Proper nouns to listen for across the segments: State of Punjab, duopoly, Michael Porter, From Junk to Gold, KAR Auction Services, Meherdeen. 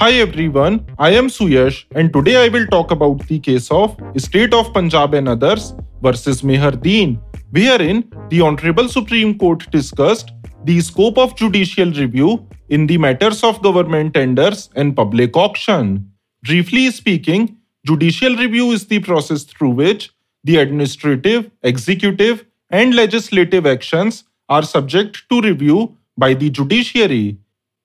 Hi everyone, I am Suyash and today I will talk about the case of State of Punjab and others versus Meherdeen, wherein the Honorable Supreme Court discussed the scope of judicial review in the matters of government tenders and public auction. Briefly speaking, judicial review is the process through which the administrative, executive, and legislative actions are subject to review by the judiciary,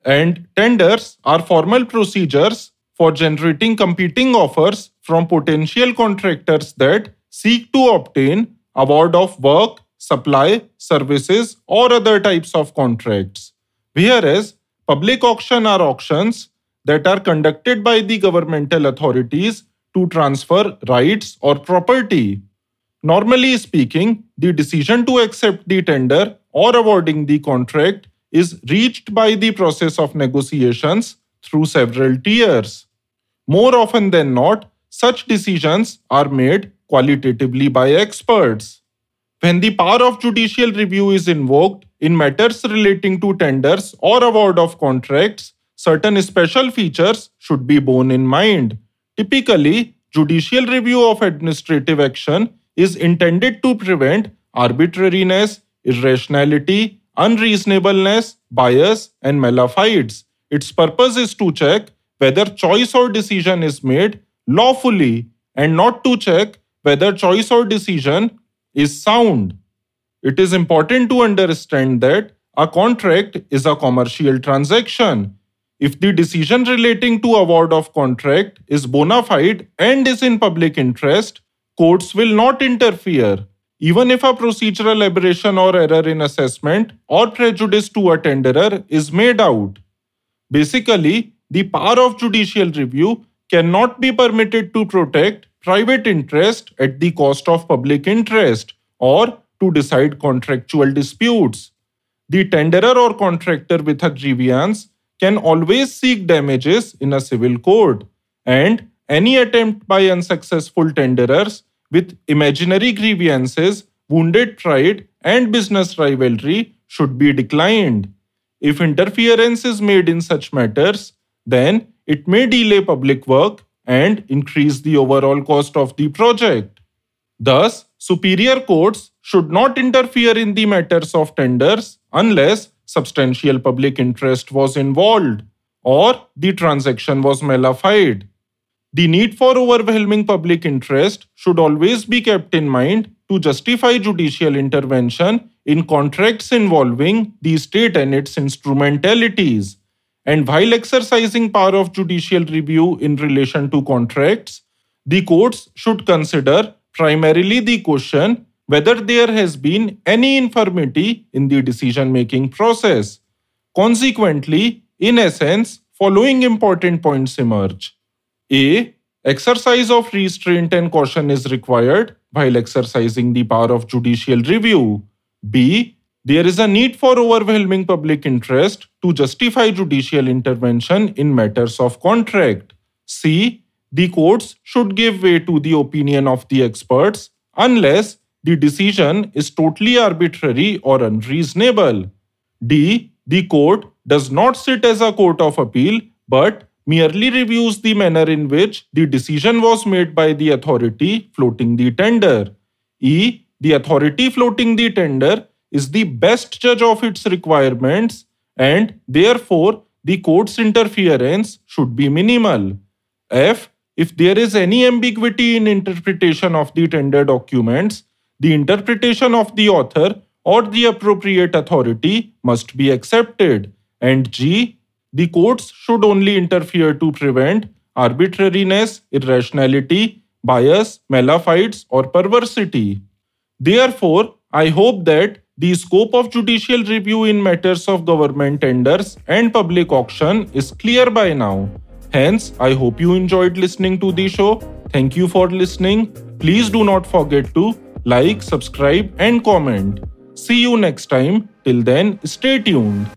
and tenders are formal procedures for generating competing offers from potential contractors that seek to obtain award of work, supply, services, or other types of contracts. Whereas public auction are auctions that are conducted by the governmental authorities to transfer rights or property. Normally speaking, the decision to accept the tender or awarding the contract is reached by the process of negotiations through several tiers. More often than not, such decisions are made qualitatively by experts. When the power of judicial review is invoked in matters relating to tenders or award of contracts, certain special features should be borne in mind. Typically, judicial review of administrative action is intended to prevent arbitrariness, irrationality, unreasonableness, bias, and malafides. Its purpose is to check whether choice or decision is made lawfully and not to check whether choice or decision is sound. It is important to understand that a contract is a commercial transaction. If the decision relating to award of contract is bona fide and is in public interest, courts will not interfere. Even if a procedural aberration or error in assessment or prejudice to a tenderer is made out. Basically, the power of judicial review cannot be permitted to protect private interest at the cost of public interest or to decide contractual disputes. The tenderer or contractor with a grievance can always seek damages in a civil court, and any attempt by unsuccessful tenderers with imaginary grievances, wounded pride, and business rivalry should be declined. If interference is made in such matters, then it may delay public work and increase the overall cost of the project. Thus, superior courts should not interfere in the matters of tenders unless substantial public interest was involved or the transaction was malefied. The need for overwhelming public interest should always be kept in mind to justify judicial intervention in contracts involving the state and its instrumentalities. And while exercising power of judicial review in relation to contracts, the courts should consider primarily the question whether there has been any infirmity in the decision-making process. Consequently, in essence, following important points emerge. A. Exercise of restraint and caution is required while exercising the power of judicial review. B. There is a need for overwhelming public interest to justify judicial intervention in matters of contract. C. The courts should give way to the opinion of the experts unless the decision is totally arbitrary or unreasonable. D. The court does not sit as a court of appeal but merely reviews the manner in which the decision was made by the authority floating the tender. E. The authority floating the tender is the best judge of its requirements and therefore the court's interference should be minimal. F. If there is any ambiguity in interpretation of the tender documents, the interpretation of the author or the appropriate authority must be accepted. And G. The courts should only interfere to prevent arbitrariness, irrationality, bias, malafides, or perversity. Therefore, I hope that the scope of judicial review in matters of government tenders and public auction is clear by now. Hence, I hope you enjoyed listening to the show. Thank you for listening. Please do not forget to like, subscribe, and comment. See you next time. Till then, stay tuned.